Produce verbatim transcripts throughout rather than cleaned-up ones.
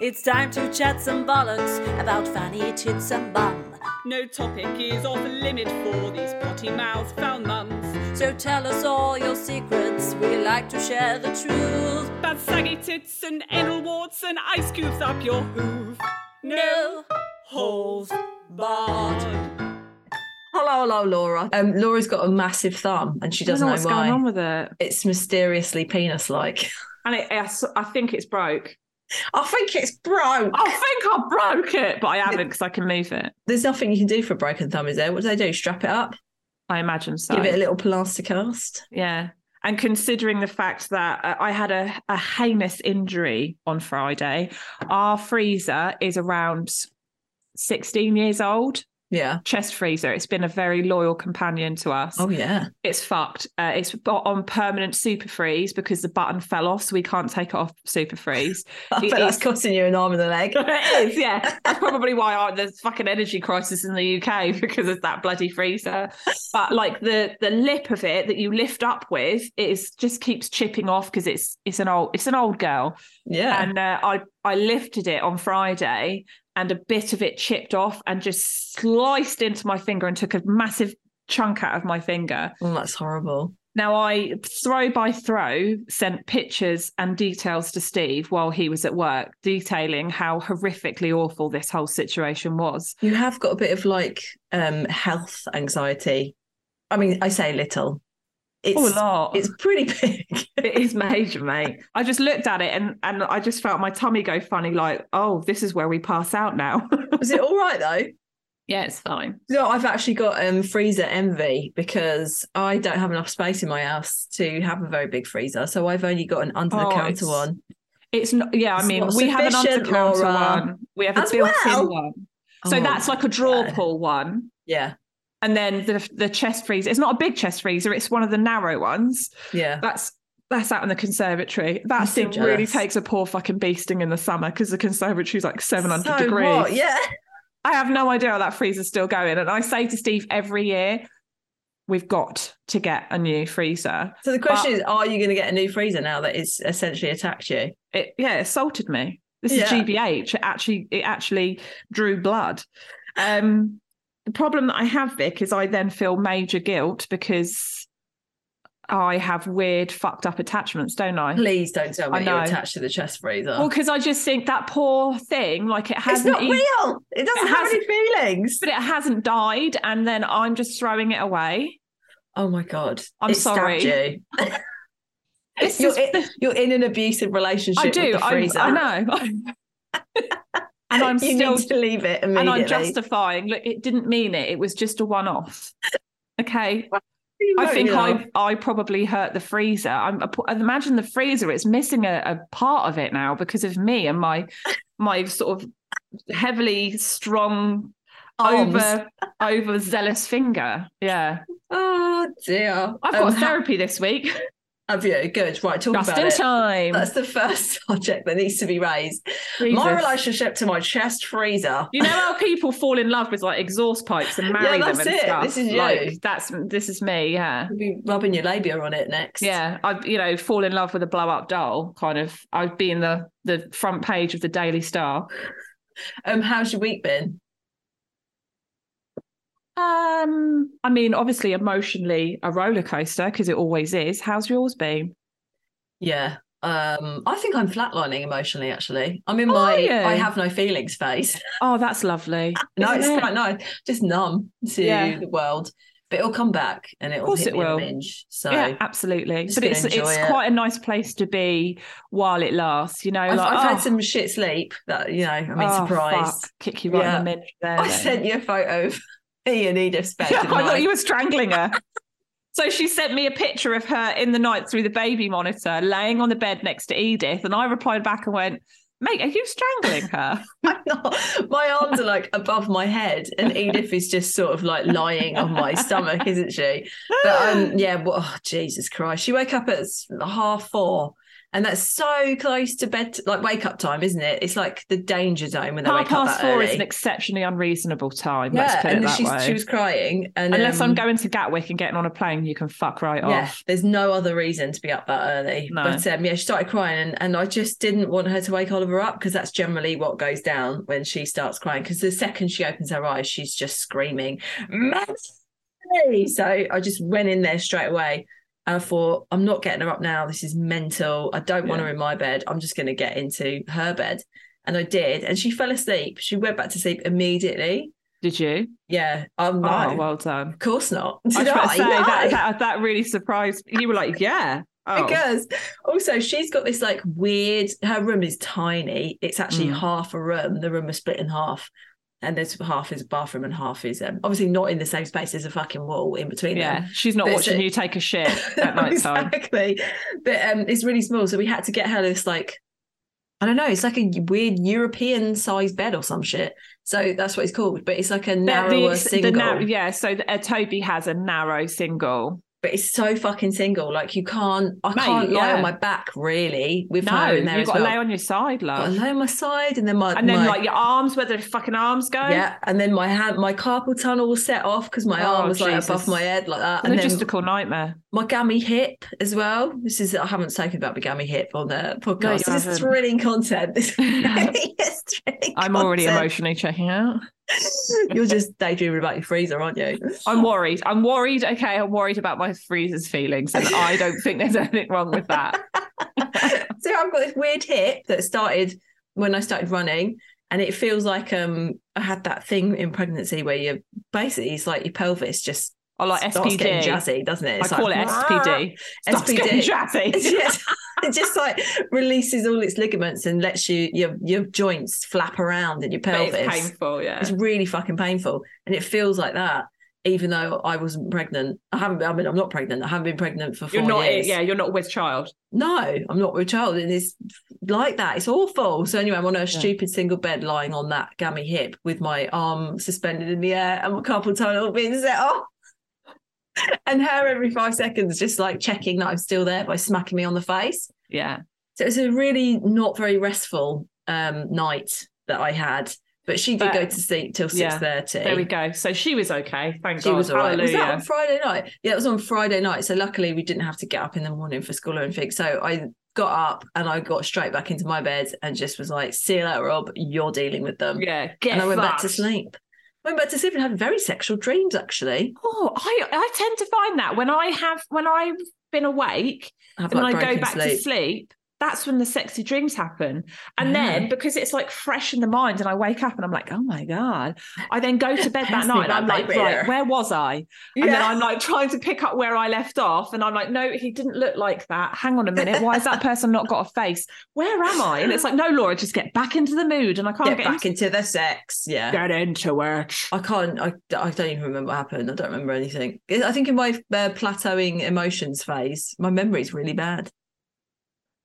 It's time to chat some bollocks about fanny, tits and bum. No topic is off limit for these potty mouths, foul mums. So tell us all your secrets, we like to share the truth. Bad saggy tits and anal warts and ice cubes up your hoof. No holes barred. Hello, hello, Laura. Um, Laura's got a massive thumb and she doesn't know why. I don't know what's going on with it. It's mysteriously penis-like. And it, I, I think it's broke. I think it's broke. I think I broke it, but I haven't because I can move it. There's nothing you can do for a broken thumb, is there? What do they do? Strap it up? I imagine so. Give it a little plaster cast. Yeah. And considering the fact that uh, I had a, a heinous injury on Friday, our freezer is around sixteen years old. Yeah. Chest freezer. It's been a very loyal companion to us. Oh, yeah. It's fucked. Uh, it's on permanent super freeze because the button fell off, so we can't take it off super freeze. I bet that's costing you an arm and a leg. It is, yeah. That's probably why I, there's fucking energy crisis in the U K because of that bloody freezer. But, like, the the lip of it that you lift up with, it is, just keeps chipping off because it's it's an old it's an old girl. Yeah. And uh, I, I lifted it on Friday and a bit of it chipped off and just sliced into my finger and took a massive chunk out of my finger. Oh, that's horrible. Now, I, throw by throw, sent pictures and details to Steve while he was at work, detailing how horrifically awful this whole situation was. You have got a bit of, like, um, health anxiety. I mean, I say little. It's, oh, a lot. It's pretty big. It is major, mate. I just looked at it and, and I just felt my tummy go funny, like, oh, this is where we pass out now. Is it all right, though? Yeah, it's fine. No, I've actually got um, freezer envy because I don't have enough space in my house to have a very big freezer, so I've only got an under-the-counter oh, one. It's not. Yeah, it's I mean, we have an under-the-counter one. We have a built-in well. one. So oh, that's like a draw-pull yeah. one. Yeah. And then the the chest freezer. It's not a big chest freezer. It's one of the narrow ones. Yeah. That's that's out in the conservatory. That thing really takes a poor fucking beasting in the summer because the conservatory's like seven hundred so degrees. What? Yeah. I have no idea how that freezer's still going. And I say to Steve every year, we've got to get a new freezer. So the question but, is, are you going to get a new freezer now that it's essentially attacked you? It, yeah, it assaulted me. This yeah. is G B H. It actually, it actually drew blood. Um. The problem that I have, Vic, is I then feel major guilt because I have weird, fucked up attachments, don't I? Please don't tell me you're attached to the chest freezer. Well, because I just think that poor thing, like it hasn't... It's not even, real! It doesn't it have any feelings. But it hasn't died, and then I'm just throwing it away. Oh, my God. I'm it sorry. Stabbed you. It's you're, just, in, you're in an abusive relationship I do, with the freezer. I, I know. And I'm you still need to leave it immediately. And I'm justifying. Look, it didn't mean it. It was just a one-off. Okay. I think I I probably hurt the freezer. I'm imagine the freezer. It's missing a, a part of it now because of me and my my sort of heavily strong, over over zealous finger. Yeah. Oh dear. I've got um, therapy this week. Have you? Good. Right, talk Just about it. Just in time. That's the first subject that needs to be raised. Jesus. My relationship to my chest freezer. You know how people fall in love with, like, exhaust pipes and marry yeah, them and it. stuff? This is you. Like, that's, this is me, yeah. You'll be rubbing your labia on it next. Yeah. I, you know, fall in love with a blow-up doll, kind of. I'd be in the, the front page of the Daily Star. Um, how's your week been? Um, I mean, obviously, emotionally, a roller coaster because it always is. How's yours been? Yeah, um, I think I'm flatlining emotionally. Actually, I'm in oh, my yeah. I have no feelings phase. Oh, that's lovely. no, it's it? quite nice. Just numb to yeah. the world, but it'll come back and it'll of course hit it me will. binge. So yeah, absolutely. But it's it's it. quite a nice place to be while it lasts. You know, I've, like, I've oh. had some shit sleep. That you know, I mean, oh, surprise, fuck. kick you right yeah. in the middle there. I though. sent you a photo of Ian Edith's bed. I thought you were strangling her. So she sent me a picture of her in the night through the baby monitor, laying on the bed next to Edith. And I replied back and went, mate, are you strangling her? I'm not. My arms are like above my head, and Edith is just sort of like lying on my stomach, isn't she? But um, yeah, well, oh, Jesus Christ. She woke up at half four, and that's so close to bed, like wake up time, isn't it? It's like the danger zone when they half wake up that early. Half past four is an exceptionally unreasonable time. Yeah, let's put it that she's, way. She was crying. And, Unless um, I'm going to Gatwick and getting on a plane, you can fuck right yeah, off. There's no other reason to be up that early. No. But um, yeah, she started crying, and, and I just didn't want her to wake Oliver up, because that's generally what goes down when she starts crying. Because the second she opens her eyes, she's just screaming, Maddie! So I just went in there straight away. And I thought, I'm not getting her up now. This is mental. I don't yeah. want her in my bed. I'm just going to get into her bed. And I did. And she fell asleep. She went back to sleep immediately. Did you? Yeah. Um, no. Oh, well done. Of course not. Did I was about to say, no. that, that, that really surprised me. You were like, yeah. Oh. Because also she's got this like weird, her room is tiny. It's actually mm. half a room. The room was split in half. And there's half is a bathroom and half is um, obviously not in the same space. There's a fucking wall in between yeah, them. Yeah, she's not but watching you take a shit at night time. Exactly. But um, it's really small. So we had to get her this like, I don't know, it's like a weird European sized bed or some shit. So that's what it's called. But it's like a narrower the, single. The nar- yeah, so the, uh, Toby has a narrow single. But it's so fucking single. Like you can't, I Mate, can't lie yeah. on my back really. With no, her in there you've got as well. To lay on your side, love. I've got to lay on my side, and then my and then my, like your arms, where the fucking arms go. Yeah, and then my hand, my carpal tunnel was set off because my oh, arm was Jesus. like above my head like that. And logistical then nightmare. My gammy hip as well. This is I haven't spoken about my gammy hip on the podcast. No, this haven't. is thrilling content. This really is thrilling. I'm content. already emotionally checking out. You're just daydreaming about your freezer, aren't you? I'm worried. I'm worried. Okay, I'm worried about my freezer's feelings, and I don't think there's anything wrong with that. So I've got this weird hip that started when I started running, and it feels like um I had that thing in pregnancy where you basically it's like your pelvis just oh, like starts S P D. Getting jazzy, doesn't it? It's I like, call it S P D. Starts S P D getting jazzy. It's just, it just like releases all its ligaments and lets you your your joints flap around in your pelvis. But it's painful, yeah. It's really fucking painful, and it feels like that. Even though I wasn't pregnant, I haven't. I mean, I'm not pregnant. I haven't been pregnant for four you're not, years. Yeah, you're not with child. No, I'm not with child, and it's like that. It's awful. So anyway, I'm on a yeah. stupid single bed, lying on that gammy hip with my arm suspended in the air and my carpal tunnel being set off. And her every five seconds just like checking that I'm still there by smacking me on the face. Yeah. So it was a really not very restful um, night that I had. But she did but, go to sleep till six thirty. Yeah, there we go. So she was okay. Thank she God. She was all right. Hallelujah. Was that on Friday night? Yeah, it was on Friday night. So luckily we didn't have to get up in the morning for school or anything. So I got up and I got straight back into my bed and just was like, see you later, Rob. You're dealing with them. Yeah, get And I went fucked. back to sleep. Went back to sleep and had very sexual dreams, actually. Oh, I, I tend to find that when I have when I've been awake I've and like I go back sleep. to sleep, that's when the sexy dreams happen. And yeah. then because it's like fresh in the mind, and I wake up and I'm like, oh my God. I then go to bed that night and I'm like, right, where was I? And yeah. then I'm like trying to pick up where I left off, and I'm like, no, he didn't look like that. Hang on a minute, why has that person not got a face? Where am I? And it's like, no, Laura, just get back into the mood, and I can't get, get back into-, into the sex. Yeah, get into it. I can't. I, I don't even remember what happened. I don't remember anything. I think in my uh, plateauing emotions phase, my memory's really bad.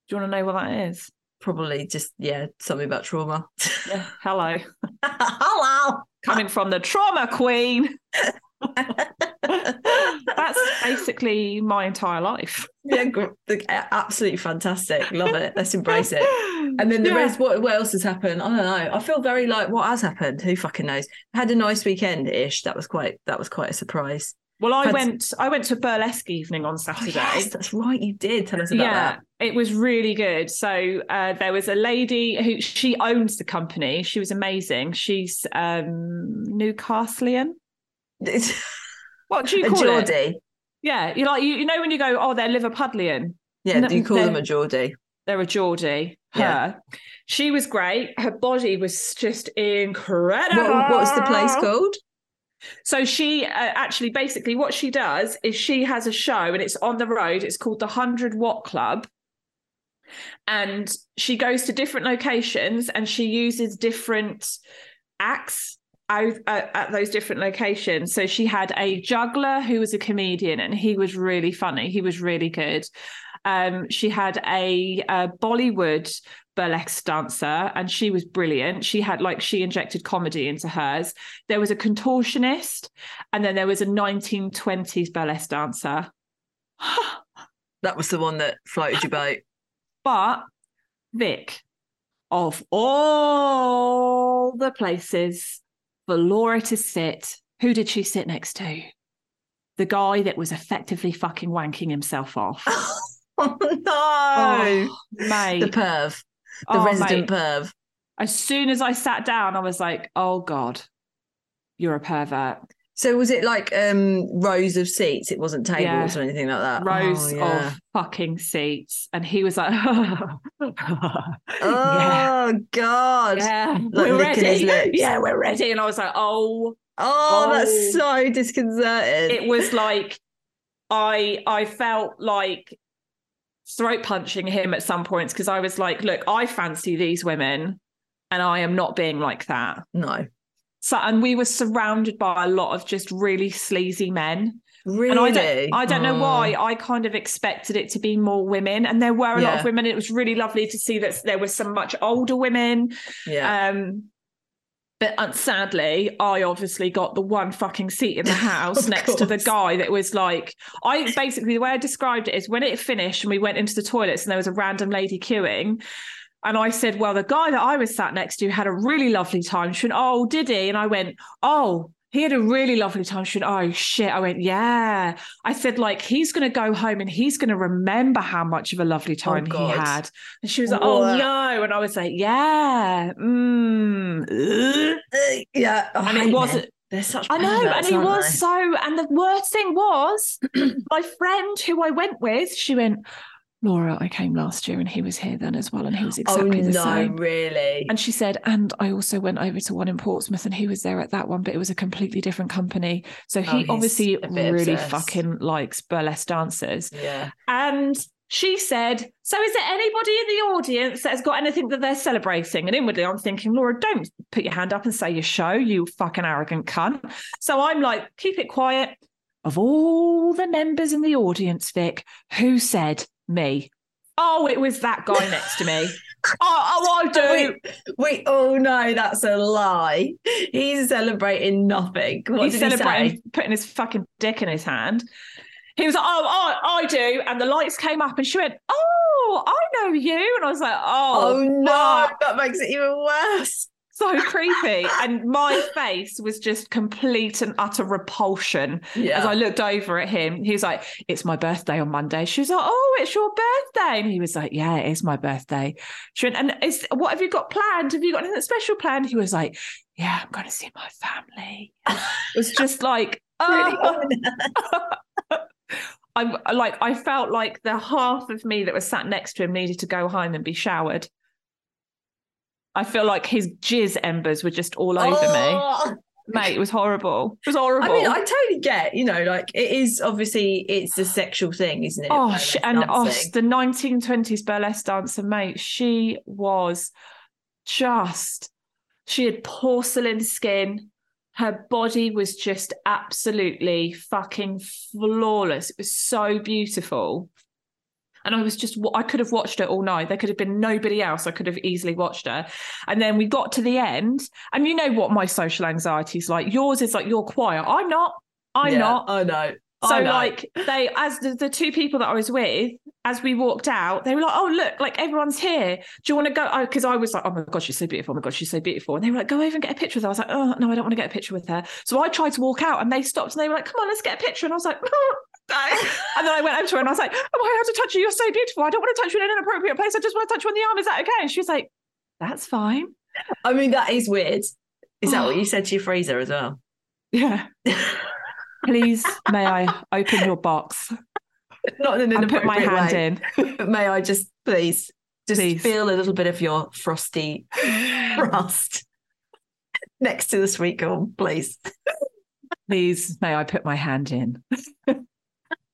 Do you want to know what that is? Probably just, yeah, something about trauma. Yeah. Hello. Hello. Coming from the trauma queen. That's basically my entire life. Yeah, absolutely fantastic. Love it. Let's embrace it. And then the yeah. rest, what, what else has happened? I don't know. I feel very like, what has happened? Who fucking knows? I had a nice weekend-ish. That was quite, that was quite a surprise. Well, I Had... went I went to a burlesque evening on Saturday. Oh, yes, that's right, you did. Tell us about yeah, that. Yeah, it was really good. So uh, there was a lady who, she owns the company. She was amazing. She's um, Newcastleian. What do you call it? A Geordie. It? Yeah, you like you, you know when you go, oh, they're Liverpudlian. Yeah, do you call them a Geordie? They're a Geordie. Her. Yeah. She was great. Her body was just incredible. What, what's the place called? So she uh, actually basically what she does is she has a show, and it's on the road. It's called the one hundred watt club. And she goes to different locations and she uses different acts. At, at those different locations. So she had a juggler who was a comedian, and he was really funny. He was really good. Um, she had a, a Bollywood burlesque dancer, and she was brilliant. She had like she injected comedy into hers. There was a contortionist, and then there was a nineteen twenties burlesque dancer. That was the one that floated your boat. But Vic, of all the places for Laura to sit, who did she sit next to? The guy that was effectively fucking wanking himself off. Oh, no. Oh, mate. The perv. The oh, resident mate. perv. As soon as I sat down, I was like, oh, God, you're a pervert. So was it like um, rows of seats? It wasn't tables yeah. or anything like that? Rows oh, yeah. of fucking seats. And he was like, oh, yeah. God. Yeah, like we're licking ready. His lips. Yeah, we're ready. And I was like, oh. Oh, oh, that's so disconcerting. It was like I I felt like throat punching him at some points, because I was like, look, I fancy these women and I am not being like that. No. So, and we were surrounded by a lot of just really sleazy men. Really? And I don't, I don't oh. know why. I kind of expected it to be more women, and there were a yeah. lot of women. It was really lovely to see that there were some much older women. Yeah. Um, But sadly, I obviously got the one fucking seat in the house next course. to the guy that was like, I basically, the way I described it is when it finished and we went into the toilets and there was a random lady queuing. And I said, well, the guy that I was sat next to had a really lovely time. She went, oh, did he? And I went, oh, he had a really lovely time. She went, oh, shit. I went, yeah. I said, like, he's going to go home and he's going to remember how much of a lovely time oh, he had. And she was like, what? Oh, no. And I was like, yeah. Mm. Yeah. Oh, and it wasn't. Man. They're such I know. And he was they? so. And the worst thing was my friend who I went with, she went, Laura, I came last year and he was here then as well, and he was exactly oh, the no, same. Oh, no, really? And she said, and I also went over to one in Portsmouth and he was there at that one, but it was a completely different company. So he oh, obviously really obsessed. fucking likes burlesque dancers. Yeah. And she said, so is there anybody in the audience that has got anything that they're celebrating? And inwardly, I'm thinking, Laura, don't put your hand up and say your show, you fucking arrogant cunt. So I'm like, keep it quiet. Of all the members in the audience, Vic, who said... Me. Oh, it was that guy next to me. oh, oh, I do. We, we all know that's a lie. He's celebrating nothing. What He's did celebrating he say? Putting his fucking dick in his hand. He was like, oh, oh, I do. And the lights came up and she went, oh, I know you. And I was like, oh, oh no, wow. That makes it even worse. So creepy. And my face was just complete and utter repulsion yeah. as I looked over at him. He was like, it's my birthday on Monday. She was like, oh, it's your birthday. And he was like, yeah, it is my birthday. She went, and it's, what have you got planned? Have you got anything special planned? He was like, yeah, I'm going to see my family. It was just like, oh. I'm like, I felt like the half of me that was sat next to him needed to go home and be showered. I feel like his jizz embers were just all over oh. me. Mate, it was horrible. It was horrible. I mean, I totally get, you know, like it is obviously, it's a sexual thing, isn't it? Oh, she, and oh, the nineteen twenties burlesque dancer, mate, she was just, she had porcelain skin. Her body was just absolutely fucking flawless. It was so beautiful. And I was just, I could have watched her all night. There could have been nobody else. I could have easily watched her. And then we got to the end. And you know what my social anxiety is like. Yours is like, you're quiet. I'm not. I'm yeah, not. I know. So I know. Like they, as the, the two people that I was with, as we walked out, they were like, oh, look, like everyone's here. Do you want to go? Because I, I was like, oh my God, she's so beautiful. Oh my God, she's so beautiful. And they were like, go over and get a picture with her. I was like, oh no, I don't want to get a picture with her. So I tried to walk out and they stopped and they were like, come on, let's get a picture. And I was like, oh. And then I went over to her and I was like, am I allowed to touch you? You're so beautiful. I don't want to touch you in an inappropriate place. I just want to touch you on the arm. Is that okay? And she was like, that's fine. I mean, that is weird. Is that what you said to your freezer as well? Yeah. Please, may I open your box? Not in an inappropriate way. Put my hand in. May I just, please, just please. feel a little bit of your frosty crust next to the sweet corn, please. Please, may I put my hand in?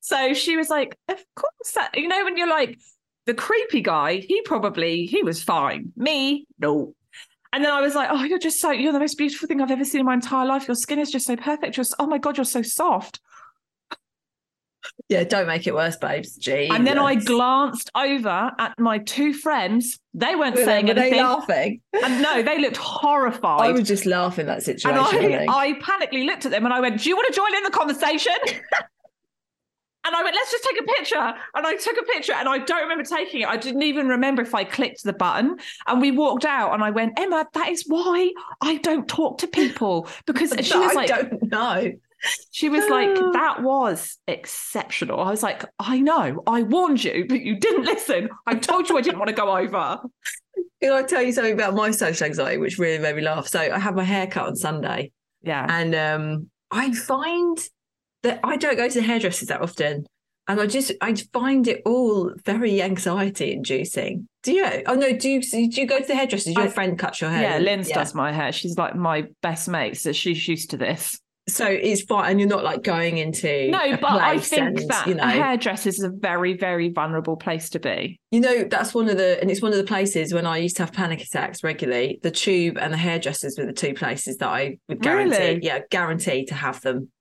So she was like, of course. That, you know, when you're like, the creepy guy, he probably, he was fine. Me, no. And then I was like, oh, you're just so, you're the most beautiful thing I've ever seen in my entire life. Your skin is just so perfect. Just, oh my God, you're so soft. Yeah, don't make it worse, babes. Gee. And then I glanced over at my two friends. They weren't were saying they, were anything. Were they laughing? And no, they looked horrified. I was just laughing at that situation. And I, I, I panically looked at them and I went, do you want to join in the conversation? And I went, let's just take a picture. And I took a picture and I don't remember taking it. I didn't even remember if I clicked the button. And we walked out and I went, Emma, that is why I don't talk to people. Because she no, was like, I don't know. She was like, that was exceptional. I was like, I know, I warned you, but you didn't listen. I told you I didn't want to go over. Can I tell you something about my social anxiety, which really made me laugh? So I had my hair cut on Sunday. Yeah. And um, I find that I don't go to the hairdressers that often. And I just, I find it all very anxiety inducing. Do you? Oh no, do you, do you go to the hairdressers? Your I, friend cuts your hair? Yeah, Lynn's yeah. does my hair. She's like my best mate, so she's used to this. So it's fine, and you're not like going into no, a but I think and, that you know, a hairdresser is a very, very vulnerable place to be. You know, that's one of the, and it's one of the places when I used to have panic attacks regularly. The tube and the hairdressers were the two places that I would guarantee, really? yeah, guarantee to have them.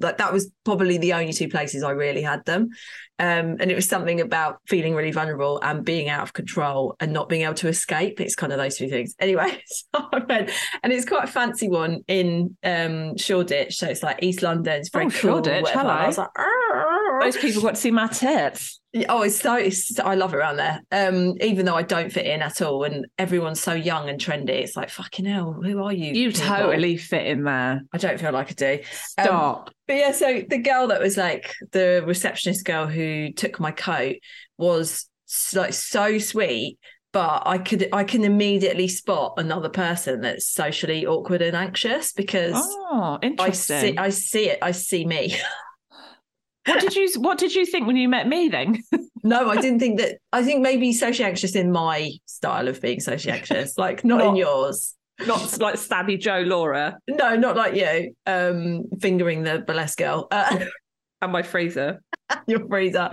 That that was probably the only two places I really had them, um, and it was something about feeling really vulnerable and being out of control and not being able to escape. It's kind of those two things. Anyway, so I went, and it's quite a fancy one in um, Shoreditch, so it's like East London. It's very oh, cool, Shoreditch, hello. I was like, those people got to see my tits. Oh, it's so, it's, I love it around there. Um, even though I don't fit in at all, and everyone's so young and trendy, it's like, fucking hell, who are you? You people? Totally fit in there. I don't feel like I do. Stop. Um, but yeah, so the girl that was like the receptionist girl who took my coat was like so sweet, but I could, I can immediately spot another person that's socially awkward and anxious because oh, interesting. I see, I see it. I see me. What did you What did you think when you met me then? No, I didn't think that. I think maybe socially anxious in my style of being socially anxious, like not, not in yours. Not like Stabby Joe Laura. No, not like you. Um, fingering the burlesque girl. Uh, and my freezer. Your freezer.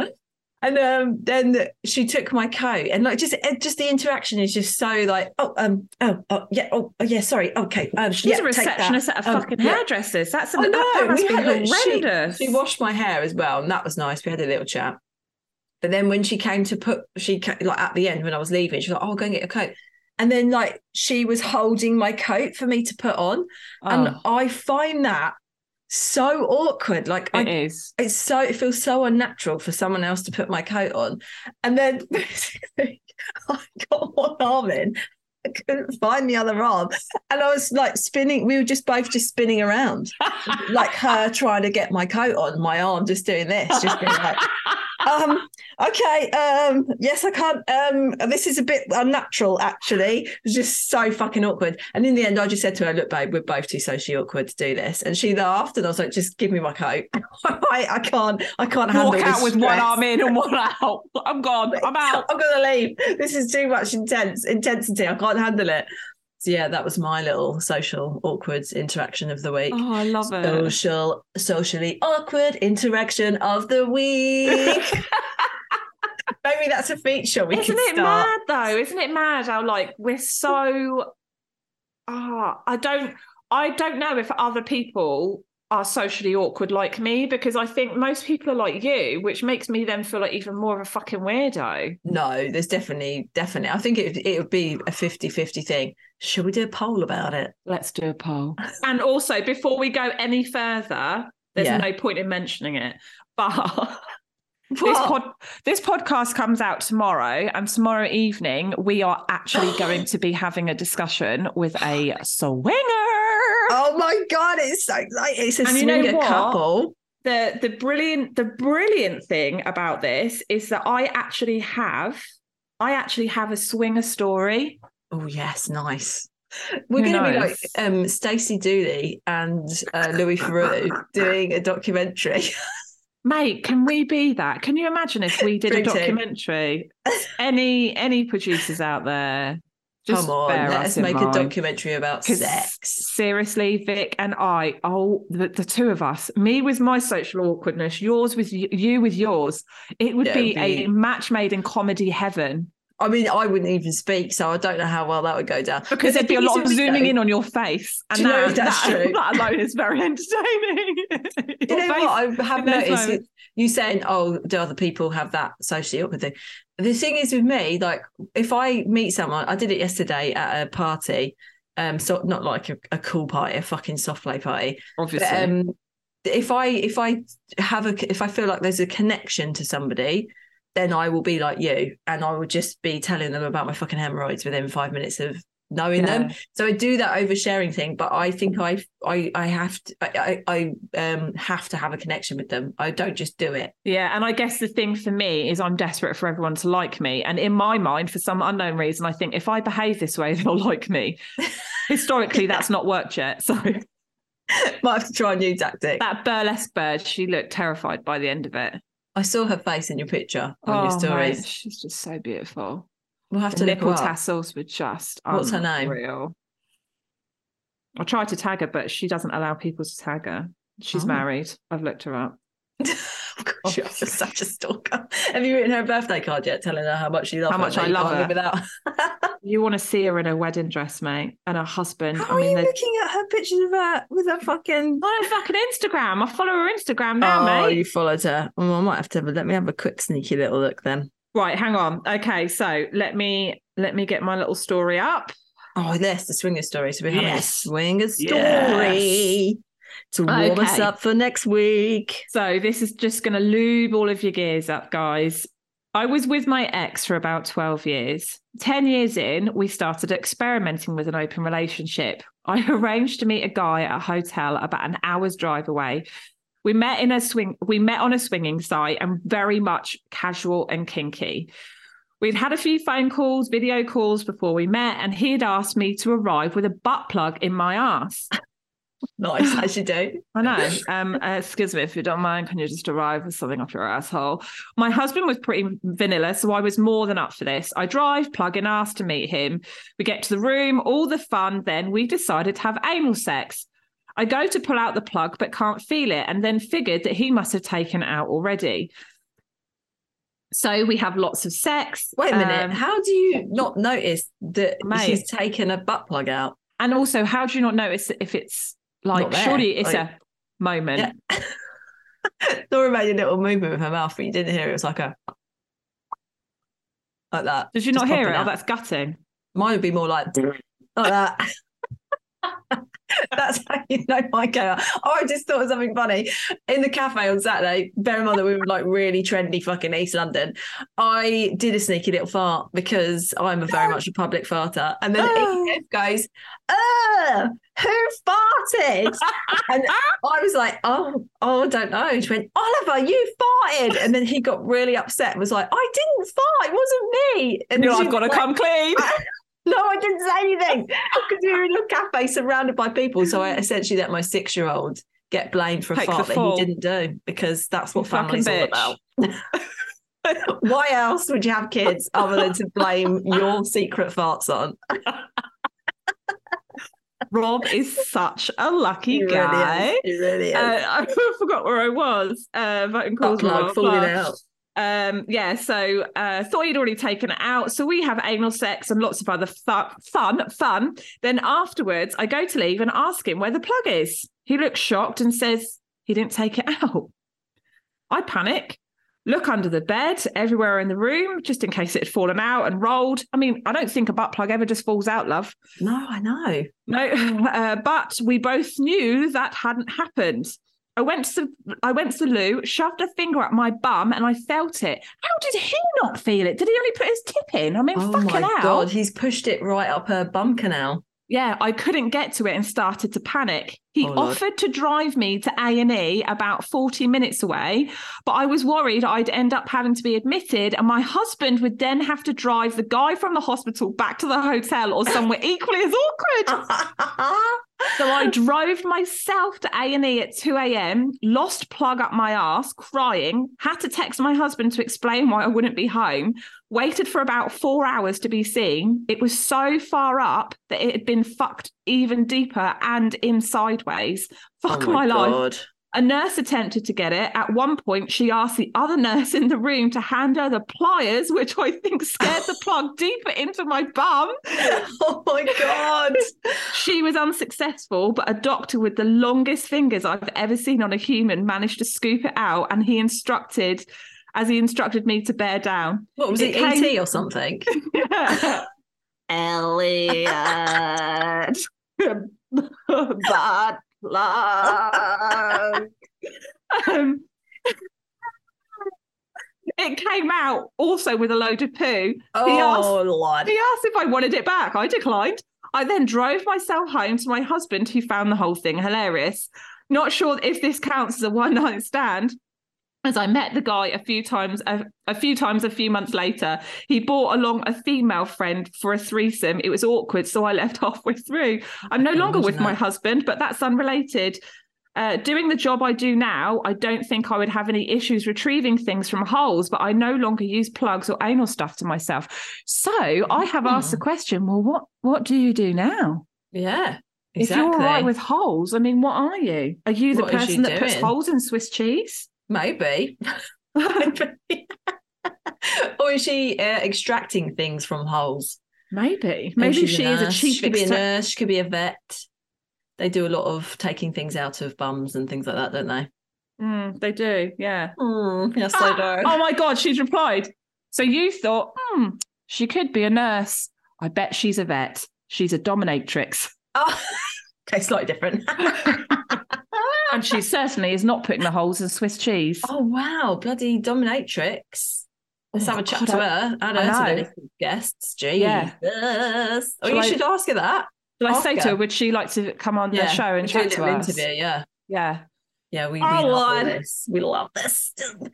And um, then she took my coat and like just just the interaction is just so like, oh, um, oh, oh yeah, oh, yeah, sorry, okay. Um, She's yeah, a receptionist at a um, fucking yeah. hairdresser's. That's an, that must be horrendous. She, she washed my hair as well, and that was nice. We had a little chat. But then when she came to put, she came, like at the end when I was leaving, she was like, oh, I'll go and get a coat. And then like she was holding my coat for me to put on. Oh. And I find that so awkward, like it I, is it's so it feels so unnatural for someone else to put my coat on. And then basically I got one arm in, I couldn't find the other arm, and I was like spinning, we were just both just spinning around like her trying to get my coat on, my arm just doing this, just being like um okay um yes I can't um this is a bit unnatural actually. It was just so fucking awkward. And in the end I just said to her, look babe, we're both too socially awkward to do this. And she laughed and I was like, just give me my coat. I, I can't I can't handle this. Walk out with stress. One arm in and one out. I'm gone. I'm out. I'm gonna leave. This is too much intense intensity. I can't handle it. So yeah, that was my little social awkward interaction of the week. Oh, I love Social, it. Social, socially awkward interaction of the week. Maybe that's a feature we Isn't can start. Isn't it mad though? Isn't it mad how like we're so? Ah, oh, I don't, I don't know if other people are socially awkward like me, because I think most people are like you, which makes me then feel like even more of a fucking weirdo. No, there's definitely, definitely. I think it it would be a fifty-fifty thing. Should we do a poll about it? Let's do a poll. And also, before we go any further, there's yeah. no point in mentioning it, but this, pod, this podcast comes out tomorrow, and tomorrow evening we are actually going to be having a discussion with a swinger. Oh my God, it's so exciting. It's a and swinger you know couple. The, the, brilliant, the brilliant thing about this is that I actually have, I actually have a swinger story. Oh yes, nice. We're going to be like um, Stacey Dooley and uh, Louis Theroux doing a documentary. Mate, can we be that? Can you imagine if we did a documentary? Any any producers out there? Just come on, let us, us make mind. a documentary about sex. Seriously, Vic and I, oh, the, the two of us, me with my social awkwardness, yours with you, you with yours. It would yeah, be, be a match made in comedy heaven. I mean, I wouldn't even speak, so I don't know how well that would go down. Because there'd be a lot of zooming in on your face. And that, that's that, true. That alone is very entertaining. You know what I have noticed? You saying, oh, do other people have that socially awkward thing? The thing is with me, like, if I meet someone, I did it yesterday at a party, um, so not like a, a cool party, a fucking soft play party. Obviously. But, um, if I if I have a if I feel like there's a connection to somebody, then I will be like you, and I will just be telling them about my fucking hemorrhoids within five minutes of knowing yeah. them. So I do that oversharing thing, but I think I I I have to I, I um have to have a connection with them. I don't just do it. Yeah, and I guess the thing for me is I'm desperate for everyone to like me, and in my mind, for some unknown reason, I think if I behave this way, they'll like me. Historically, that's not worked yet, so. Might have to try a new tactic. That burlesque bird, she looked terrified by the end of it. I saw her face in your picture on oh, your stories. Mate, she's just so beautiful. We'll have the to look nipple tassels were just What's unreal. Her name? I tried to tag her, but she doesn't allow people to tag her. She's oh. married. I've looked her up. Of course, you're such a stalker. Have you written her a birthday card yet, telling her how much you love how her? How much I love her. Without... You want to see her in her wedding dress, mate, and her husband. How I mean, are you they're... looking at her pictures of her with her fucking... On her fucking Instagram. I follow her Instagram now, oh, mate. Oh, you followed her. Well, I might have to, but let me have a quick sneaky little look then. Right, hang on. Okay, so let me let me get my little story up. Oh, yes, the swinger story. So we're having yes. a swinger story. Yes. To warm okay. us up for next week. So this is just going to lube all of your gears up, guys. I was with my ex for about twelve years. ten years in, we started experimenting with an open relationship. I arranged to meet a guy at a hotel about an hour's drive away. We met in a swing. We met on a swinging site and very much casual and kinky. We'd had a few phone calls, video calls before we met, and he had asked me to arrive with a butt plug in my ass. Nice, as you do. I know. Um, uh, excuse me, if you don't mind, can you just arrive with something up your asshole? My husband was pretty vanilla, so I was more than up for this. I drive, plug in ass to meet him. We get to the room, all the fun. Then we decided to have anal sex. I go to pull out the plug, but can't feel it, and then figured that he must have taken it out already. So we have lots of sex. Wait a minute. Um, how do you not notice that mate, she's taken a butt plug out? And also, how do you not notice if it's... Like, surely it's like, a moment. Yeah. Laura made a little movement with her mouth, but you didn't hear it. It was like a... Like that. Did you Just not hear it? Out. Oh, that's gutting. Mine would be more like... like that. That's how you know my girl. Oh, I just thought of something funny. In the cafe on Saturday, bear in mind that we were like really trendy fucking East London. I did a sneaky little fart because I'm a very much a public farter. And then oh. Edith goes, oh, who farted? And I was like, oh, oh, I don't know. She went, Oliver, you farted. And then he got really upset and was like, I didn't fart. It wasn't me. And no, I've got to like, come clean. No, I didn't say anything because we were in a cafe surrounded by people. So I essentially let my six-year-old get blamed for a Take fart that he didn't do because that's what family's all about. Why else would you have kids other than to blame your secret farts on? Rob is such a lucky he guy. Really is. He really is. Uh, I forgot where I was. Uh, voting calls Rob. Falling out. Um, yeah, so uh, thought he'd already taken it out. So we have anal sex and lots of other fu- fun, fun. Then afterwards, I go to leave and ask him where the plug is. He looks shocked and says he didn't take it out. I panic, look under the bed, everywhere in the room, just in case it had fallen out and rolled. I mean, I don't think a butt plug ever just falls out, love. No, I know. No, uh, but we both knew that hadn't happened. I went to the, I went to the loo, shoved a finger up my bum, and I felt it. How did he not feel it? Did he only put his tip in? I mean, oh fucking hell. Oh, my God, he's pushed it right up her bum canal. Yeah, I couldn't get to it and started to panic. He oh, offered Lord. to drive me to A and E about forty minutes away, but I was worried I'd end up having to be admitted, and my husband would then have to drive the guy from the hospital back to the hotel or somewhere equally as awkward. So I drove myself to A and E at two a.m, lost plug up my arse, crying, had to text my husband to explain why I wouldn't be home, waited for about four hours to be seen. It was so far up that it had been fucked even deeper and in sideways. Fuck oh my, my life. A nurse attempted to get it. At one point, she asked the other nurse in the room to hand her the pliers, which I think scared the plug deeper into my bum. Oh, my God. She was unsuccessful, but a doctor with the longest fingers I've ever seen on a human managed to scoop it out, and he instructed, as he instructed me to bear down. What, was it, it came... E T or something? Elliot. But... Love. um, it came out also with a load of poo. Oh, he asked, Lord. He asked if I wanted it back. I declined. I then drove myself home to my husband, who found the whole thing hilarious. Not sure if this counts as a one-night stand, as I met the guy a few times, a, a few times a few months later. He brought along a female friend for a threesome. It was awkward, so I left halfway through. I'm no longer with my husband, but that's unrelated. Uh, doing the job I do now, I don't think I would have any issues retrieving things from holes, but I no longer use plugs or anal stuff to myself. So I have asked the question, well, what, what do you do now? Yeah, exactly. If you're all right with holes, I mean, what are you? Are you the person that puts holes in Swiss cheese? Maybe. Maybe. Or is she uh, extracting things from holes? Maybe. Maybe she is a chief. She could be a nurse. She could be a vet. They do a lot of taking things out of bums and things like that, don't they? Mm, they do, yeah. Mm, yes, ah, they do. Oh, my God, she's replied. So you thought, hmm, she could be a nurse. I bet she's a vet. She's a dominatrix. Oh, okay, slightly different. And she certainly is not putting the holes in Swiss cheese. Oh, wow. Bloody dominatrix. Let's oh have a chat God, to her. I don't I know. Guests. Jesus. Yeah. Oh, you I, should ask her that. Did I say her. to her, would she like to come on yeah. the show and chat to us? Interview, yeah. Yeah. Yeah, we, we oh, love Lord. this. We love this.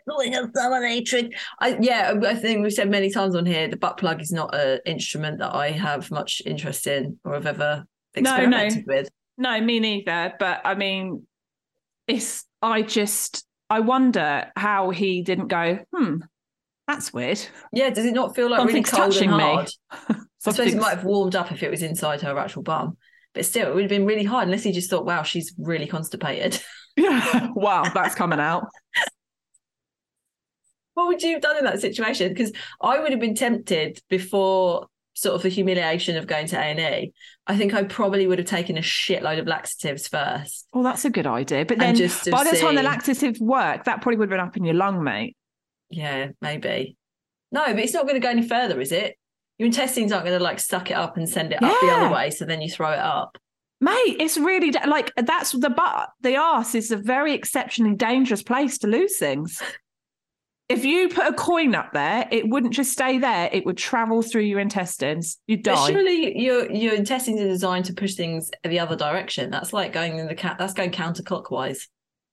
Dominatrix. I, yeah, I think we've said many times on here, the butt plug is not an instrument that I have much interest in or have ever experimented no, no. with. No, me neither. But, I mean... It's, I just, I wonder how he didn't go, hmm, that's weird. Yeah, does it not feel like Something's really cold touching and hard? Me. I suppose it might have warmed up if it was inside her actual bum. But still, it would have been really hard unless he just thought, wow, she's really constipated. Yeah, wow, that's coming out. What would you have done in that situation? Because I would have been tempted before sort of the humiliation of going to A and E, I think I probably would have taken a shitload of laxatives first. Well, that's a good idea. But then just by the see... time the laxatives work, that probably would have been up in your lung, mate. Yeah, maybe. No, but it's not going to go any further, is it? Your intestines aren't going to, like, suck it up and send it yeah. up the other way, so then you throw it up. Mate, it's really, like, that's the butt. The arse is a very exceptionally dangerous place to lose things. If you put a coin up there, it wouldn't just stay there. It would travel through your intestines. You'd die. But surely your your intestines are designed to push things the other direction. That's like going in the cat. That's going counterclockwise.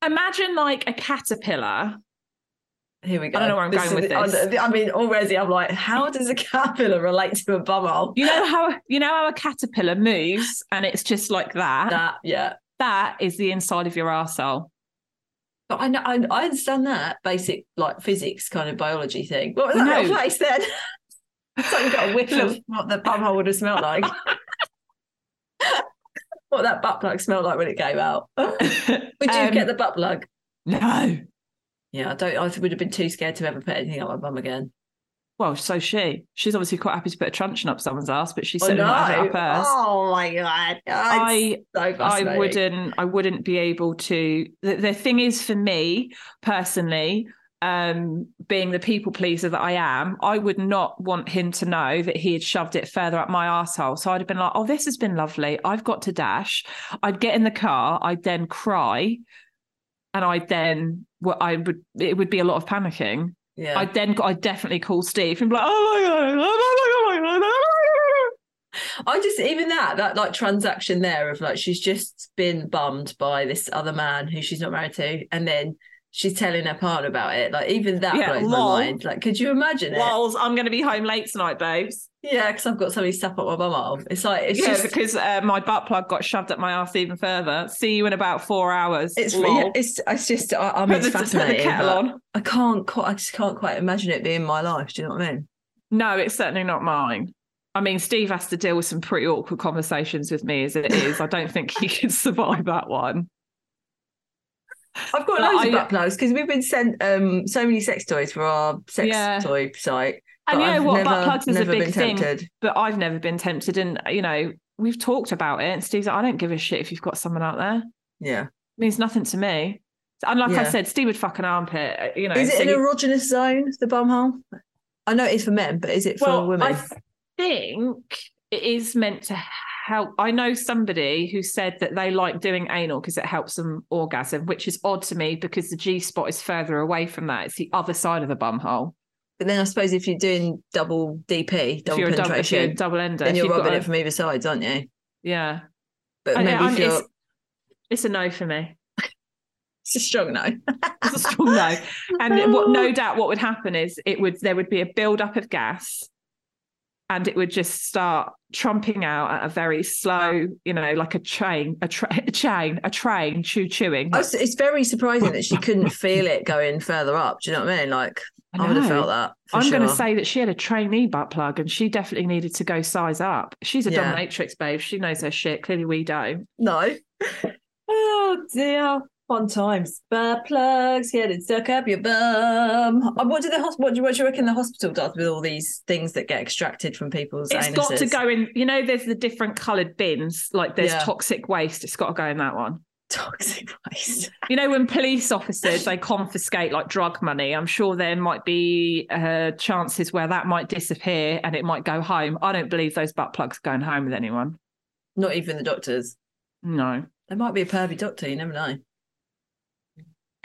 Imagine like a caterpillar. Here we go. I don't know where I'm this going with is, this. I mean, already I'm like, how does a caterpillar relate to a bumhole? You know how you know how a caterpillar moves, and it's just like that. That yeah. That is the inside of your arsehole. But I know I, I understand that basic like physics kind of biology thing. What was that no. place then? It's like you've got a whiff of what the bumhole would have smelled like. What that butt plug smelled like when it came out. Would you um, get the butt plug? No. Yeah, I don't. I would have been too scared to ever put anything up my bum again. Well, so she. She's obviously quite happy to put a truncheon up someone's ass, but she certainly oh, no. not had it up hers. Oh my God. Oh, I so I wouldn't I wouldn't be able to. The, the thing is for me personally, um, being the people pleaser that I am, I would not want him to know that he had shoved it further up my arsehole. So I'd have been like, oh, this has been lovely. I've got to dash. I'd get in the car, I'd then cry, and I'd then well, I would it would be a lot of panicking. Yeah. I then I definitely call Steve and be like, oh my God, oh my God, oh my God, oh my God. I just, even that, that like transaction there of like, she's just been bummed by this other man who she's not married to. And then she's telling her partner about it. Like, even that yeah, blows lol. my mind. Like, could you imagine it? Lols, I'm going to be home late tonight, babes. Yeah, because I've got somebody stuck up my bum off. It's like, it's yeah, just... because uh, my butt plug got shoved up my arse even further. See you in about four hours. It's yeah, it's, it's just, I, I mean, it's fascinating. The kettle on. I can't quite, I just can't quite imagine it being my life. Do you know what I mean? No, it's certainly not mine. I mean, Steve has to deal with some pretty awkward conversations with me as it is. I don't think he could survive that one. I've got like, loads I, of butt plugs because we've been sent um, so many sex toys for our sex yeah. toy site. And you know I've what, never, butt plugs is a big thing, tempted. But I've never been tempted. And, you know, we've talked about it. And Steve's like, I don't give a shit if you've got someone out there. Yeah. It means nothing to me. And like yeah. I said, Steve would fuck an armpit. You know, is it so an you... erogenous zone, the bum hole? I know it is for men, but is it for well, women? I think it is meant to help. I know somebody who said that they like doing anal because it helps them orgasm, which is odd to me because the G-spot is further away from that. It's the other side of the bum hole. But then I suppose if you're doing double D P, double penetration, double, double ender, then you're robbing it a... from either sides, aren't you? Yeah. But maybe know, if you're... it's, it's a no for me. It's a strong no. It's a strong no. And what, no doubt what would happen is it would there would be a build-up of gas and it would just start trumping out at a very slow, you know, like a train, a, tra- a train, a train, choo-chewing. Like... Oh, it's very surprising that she couldn't feel it going further up. Do you know what I mean? Like, I, I would have felt that. I'm sure. going to say that she had a trainee butt plug and she definitely needed to go size up. She's a yeah. dominatrix, babe. She knows her shit. Clearly we don't. No. Oh, dear. Fun times. Butt plugs, yeah, they suck up your bum. What do the what do you reckon the hospital does with all these things that get extracted from people's anuses? It's got to go in, you know, there's the different coloured bins, like there's yeah. toxic waste. It's got to go in that one. Toxic waste. You know, when police officers, they confiscate like drug money, I'm sure there might be uh, chances where that might disappear and it might go home. I don't believe those butt plugs are going home with anyone. Not even the doctors? No. There might be a pervy doctor, you never know.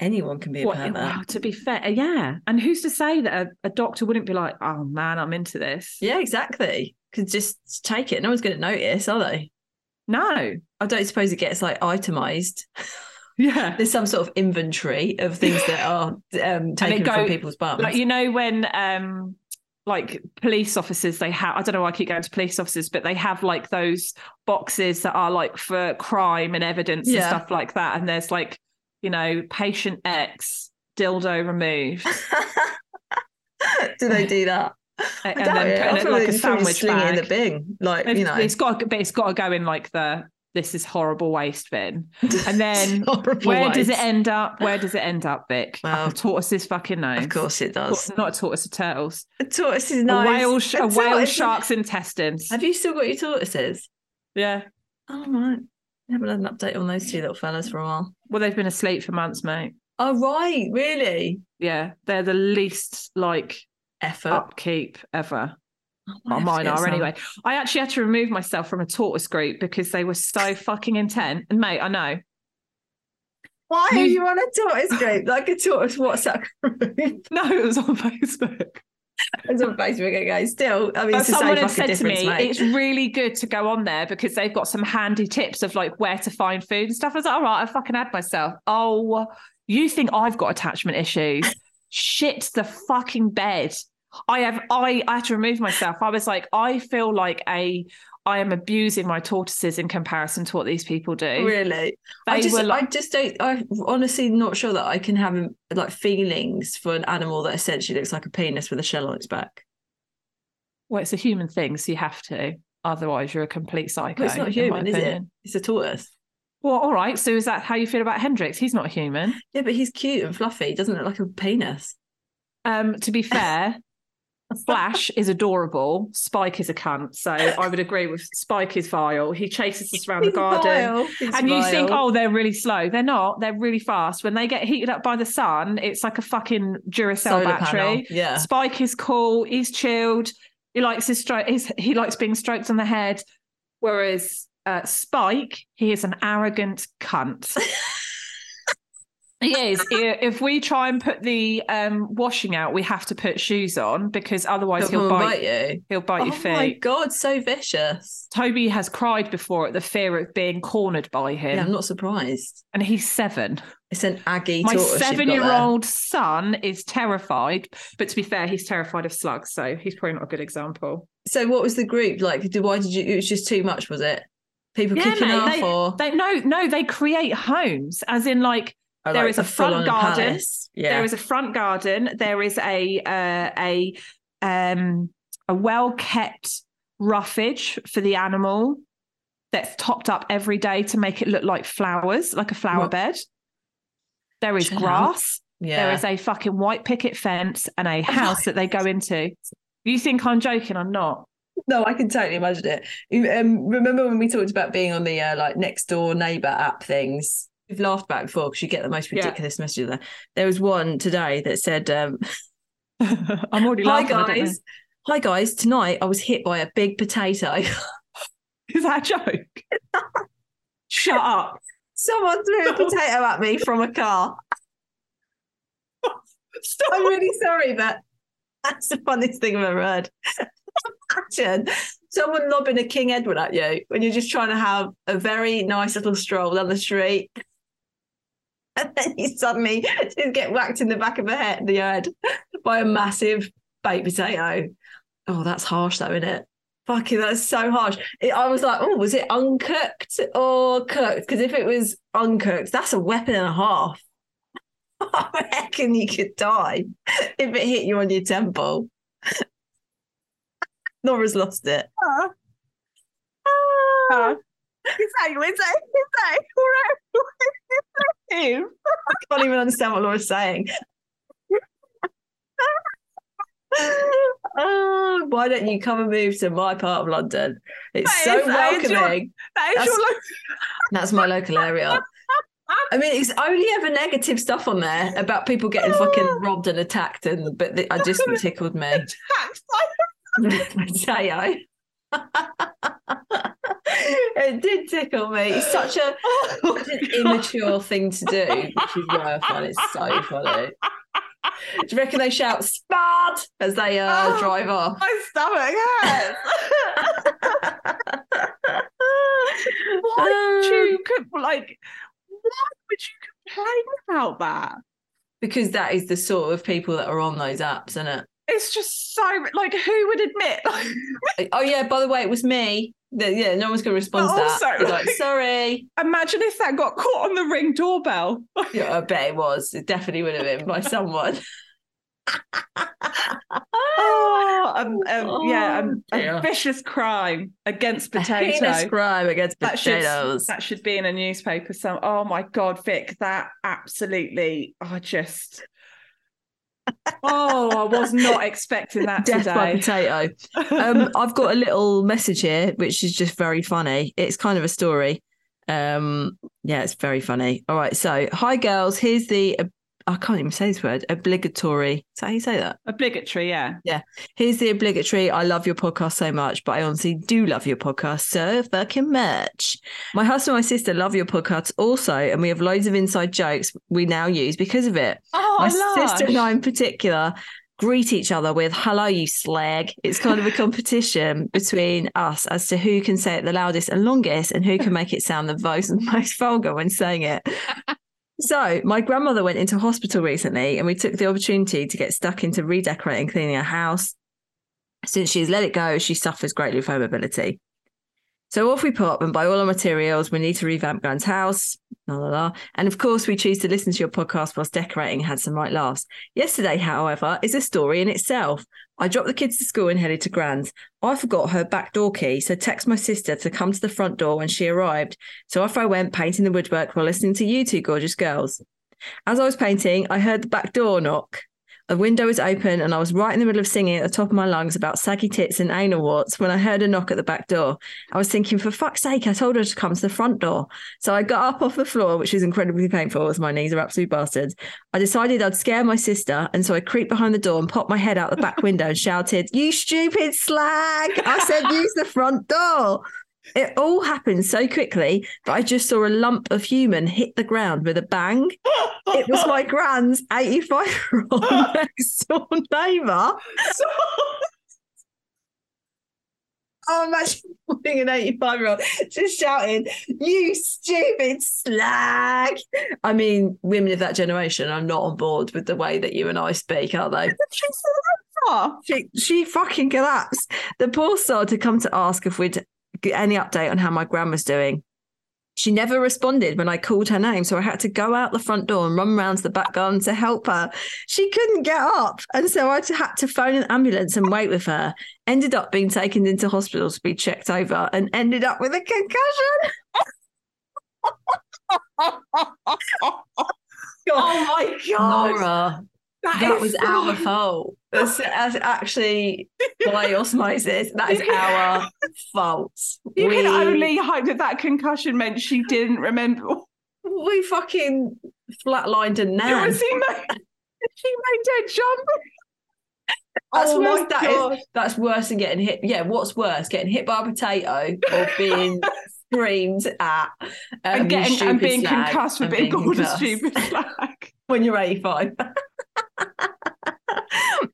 Anyone can be a pervert. Well, to be fair, yeah. And who's to say that a, a doctor wouldn't be like, oh, man, I'm into this? Yeah, exactly. Could just take it. No one's going to notice, are they? No. I don't suppose it gets, like, itemised. Yeah. There's some sort of inventory of things that are um, taken go, from people's bums. Like, you know, when, um, like, police officers, they have, I don't know why I keep going to police officers, but they have, like, those boxes that are, like, for crime and evidence yeah. and stuff like that. And there's, like, you know, patient X, dildo removed. Do they do that? And, and then put it like a sandwich bag. In the bin. Like, you know. It's got, but it's got to go in like the, this is horrible waste bin. And then where waste. does it end up? Where does it end up, Vic? Well, a tortoice's fucking nose. Of course it does. Not a tortoise, a turtle's. A tortoise's nose. A whale, sh- a a whale shark's intestines. Have you still got your tortoises? Yeah. Oh, right. I haven't had an update on those two little fellas for a while. Well, they've been asleep for months, mate. Oh, right. Really? Yeah. They're the least, like, effort upkeep ever. Well, mine are, anyway. I actually had to remove myself from a tortoise group because they were so fucking intent. And, mate, I know. Why are you on a tortoise group? Like a tortoise WhatsApp group? No, it was on Facebook. I was on Facebook, okay, still. I mean, it's someone had said to me, mate, it's really good to go on there because they've got some handy tips of like where to find food and stuff. I was like, all right, I fucking had myself. Oh, you think I've got attachment issues? Shit, the fucking bed. I have. I, I had to remove myself. I was like, I feel like a. I am abusing my tortoises in comparison to what these people do. Really? They I just, were like... I just don't, I'm honestly not sure that I can have like feelings for an animal that essentially looks like a penis with a shell on its back. Well, it's a human thing, so you have to. Otherwise, you're a complete psycho. Well, it's not human, is it? It's a tortoise. Well, all right. So is that how you feel about Hendrix? He's not human. Yeah, but he's cute and fluffy. He doesn't look like a penis. Um, to be fair... Flash is adorable. Spike is a cunt. So I would agree with Spike is vile. He chases us around He's the garden. And vile. You think, oh, they're really slow. They're not. They're really fast. When they get heated up by the sun, it's like a fucking Duracell Solar battery. Panel. Yeah. Spike is cool. He's chilled. He likes his stroke. He likes being stroked on the head. Whereas uh, Spike, he is an arrogant cunt. He is. If we try and put the um, washing out, we have to put shoes on because otherwise he'll bite, bite you. He'll bite oh your feet. Oh my God, so vicious. Toby has cried before at the fear of being cornered by him. Yeah, I'm not surprised. And he's seven. It's an aggy My seven-year-old son is terrified. But to be fair, he's terrified of slugs, so he's probably not a good example. So what was the group like? Why did you... It was just too much, was it? People yeah, kicking off they, or... They, no, no, they create homes, as in like... There, like is the front garden. Yeah. There is a front garden. There is a uh, a um, a well kept roughage for the animal that's topped up every day to make it look like flowers, like a flower what? bed. There is grass. Yeah. There is a fucking white picket fence and a house that they go into. You think I'm joking? I'm not. No, I can totally imagine it. Um, remember when we talked about being on the uh, like next door neighbour app things? We've laughed back before because you get the most ridiculous yeah. messages there. There was one today that said, um, I'm already laughing. Hi guys, hi guys, tonight I was hit by a big potato. Is that a joke? Shut up. Someone threw a potato at me from a car. Stop. I'm really sorry, but that's the funniest thing I've ever heard. Imagine someone lobbing a King Edward at you when you're just trying to have a very nice little stroll down the street, and then you suddenly just get whacked in the back of the head, the head by a massive baked potato. Oh, that's harsh, though, isn't it? Fucking, that's so harsh. It, I was like, oh, was it uncooked or cooked? Because if it was uncooked, that's a weapon and a half. I reckon you could die if it hit you on your temple. Laura's lost it. Uh, uh, it's like, it's like, it's like, it's like, I can't even understand what Laura's saying. Oh, why don't you come and move to my part of London? It's that so is, welcoming. That is your, that is that's, your local... that's my local area. I mean, it's only ever negative stuff on there about people getting fucking robbed and attacked, and but the, I just tickled me. Potato. It did tickle me. It's such a such an immature thing to do, which is why I find it so funny. Do you reckon they shout "Spud" as they uh, oh, drive off? My stomach hurts. Why would you like? Why would you complain about that? Because that is the sort of people that are on those apps, isn't it? It's just so like, who would admit? Like, oh yeah, by the way, it was me. Yeah, no one's gonna respond to that. Also, like, like, sorry. Imagine if that got caught on the Ring doorbell. Yeah, I bet it was. It definitely would have been by someone. oh, um, um, oh, yeah, um, a vicious crime against potatoes. Vicious crime against potatoes. That should, that should be in a newspaper. Some. Oh my God, Vic, that absolutely. I oh, just. Oh, I was not expecting that Death today. By potato. Um, I've got a little message here, which is just very funny. It's kind of a story. Um, yeah, it's very funny. All right, so hi girls. Here's the. Uh, I can't even say this word. Obligatory. Is that how you say that? Obligatory. Yeah. Yeah. Here's the obligatory. I love your podcast so much, but I honestly do love your podcast so fucking much. My husband and my sister love your podcasts also, and we have loads of inside jokes we now use because of it. Oh, my lush. Sister and I in particular greet each other with "Hello, you slag." It's kind of a competition between us as to who can say it the loudest and longest, and who can make it sound the most most vulgar when saying it. So my grandmother went into hospital recently, and we took the opportunity to get stuck into redecorating, cleaning her house. Since she's let it go, she suffers greatly with her mobility. So off we pop and buy all our materials. We need to revamp Gran's house. La, la, la. And of course, we choose to listen to your podcast whilst decorating and had some right laughs. Yesterday, however, is a story in itself. I dropped the kids to school and headed to Gran's. I forgot her back door key, so text my sister to come to the front door when she arrived. So off I went painting the woodwork while listening to you two gorgeous girls. As I was painting, I heard the back door knock. The window was open and I was right in the middle of singing at the top of my lungs about saggy tits and anal warts when I heard a knock at the back door. I was thinking, for fuck's sake, I told her to come to the front door. So I got up off the floor, which was incredibly painful as my knees are absolute bastards. I decided I'd scare my sister, and so I creeped behind the door and popped my head out the back window and shouted, "You stupid slag! I said use the front door!" It all happened so quickly that I just saw a lump of human hit the ground with a bang. It was my gran's eighty-five-year-old next-door neighbour. So... Oh, imagine being an eighty-five-year-old just shouting, "You stupid slag!" I mean, women of that generation are not on board with the way that you and I speak, are they? she, she fucking collapsed. The poor sod had come to ask if we'd any update on how my grandma's doing. She never responded when I called her name, so I had to go out the front door and run round to the back garden to help her. She couldn't get up, and so I had to phone an ambulance and wait with her. Ended up being taken into hospital to be checked over and ended up with a concussion. God. Oh my God. Laura, that, that was so... our fault. That's, that's actually by osmosis. That is our fault. You we... can only hope that that concussion meant she didn't remember. We fucking flatlined a nan. It was she made, she made dead jump. That's oh worse. That is, that's worse than getting hit. Yeah, what's worse, getting hit by a potato or being screamed at um, and getting and being concussed for being called a stupid slag when you're eighty-five.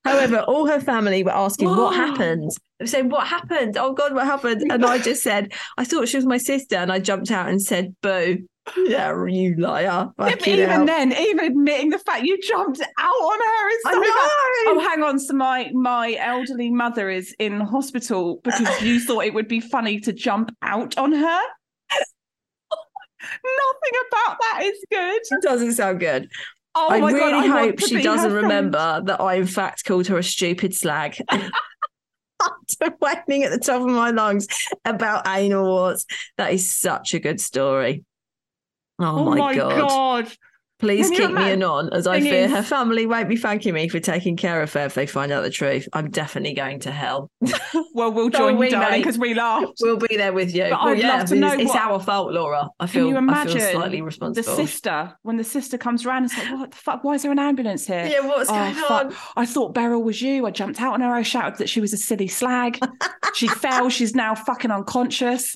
However, all her family were asking Whoa. what happened. They were saying, "What happened? Oh God, what happened?" And I just said, "I thought she was my sister," and I jumped out and said, "Boo." Yeah, you liar. Yeah, even out. then, even admitting the fact you jumped out on her is so I know. Bad. Oh, hang on. So my, my elderly mother is in hospital because you thought it would be funny to jump out on her? Nothing about that is good. It doesn't sound good. Oh I my really God, I hope she doesn't remember that I, in fact, called her a stupid slag. I'm wailing at the top of my lungs about anal warts. That is such a good story. Oh, oh my, my God. God. Please keep me anon, as I fear is... her family won't be thanking me for taking care of her if they find out the truth. I'm definitely going to hell. Well, we'll join you, darling, because we laughed. We'll be there with you. But well, I'd yeah, love to know it's what... our fault, Laura. I feel, Can you imagine I feel slightly responsible. The sister, when the sister comes around and says, like, what the fuck, why is there an ambulance here? Yeah, what's oh, going fuck. on? I thought Beryl was you. I jumped out on her. I shouted that she was a silly slag. She fell. She's now fucking unconscious.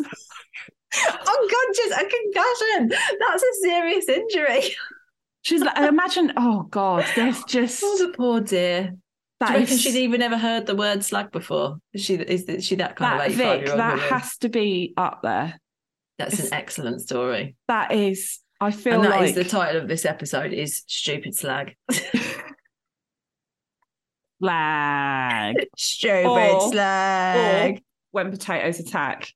Unconscious, a concussion. That's a serious injury. She's like, imagine, oh God, there's just. Oh, the poor dear. That Do you is... reckon she'd even ever heard the word slag before? Is she, is she that kind that, of Vic, that has to be up there. That's it's, an excellent story. That is, I feel and that like. That is the title of this episode is Stupid Slag. Slag. Stupid or, slag. Or, When potatoes attack.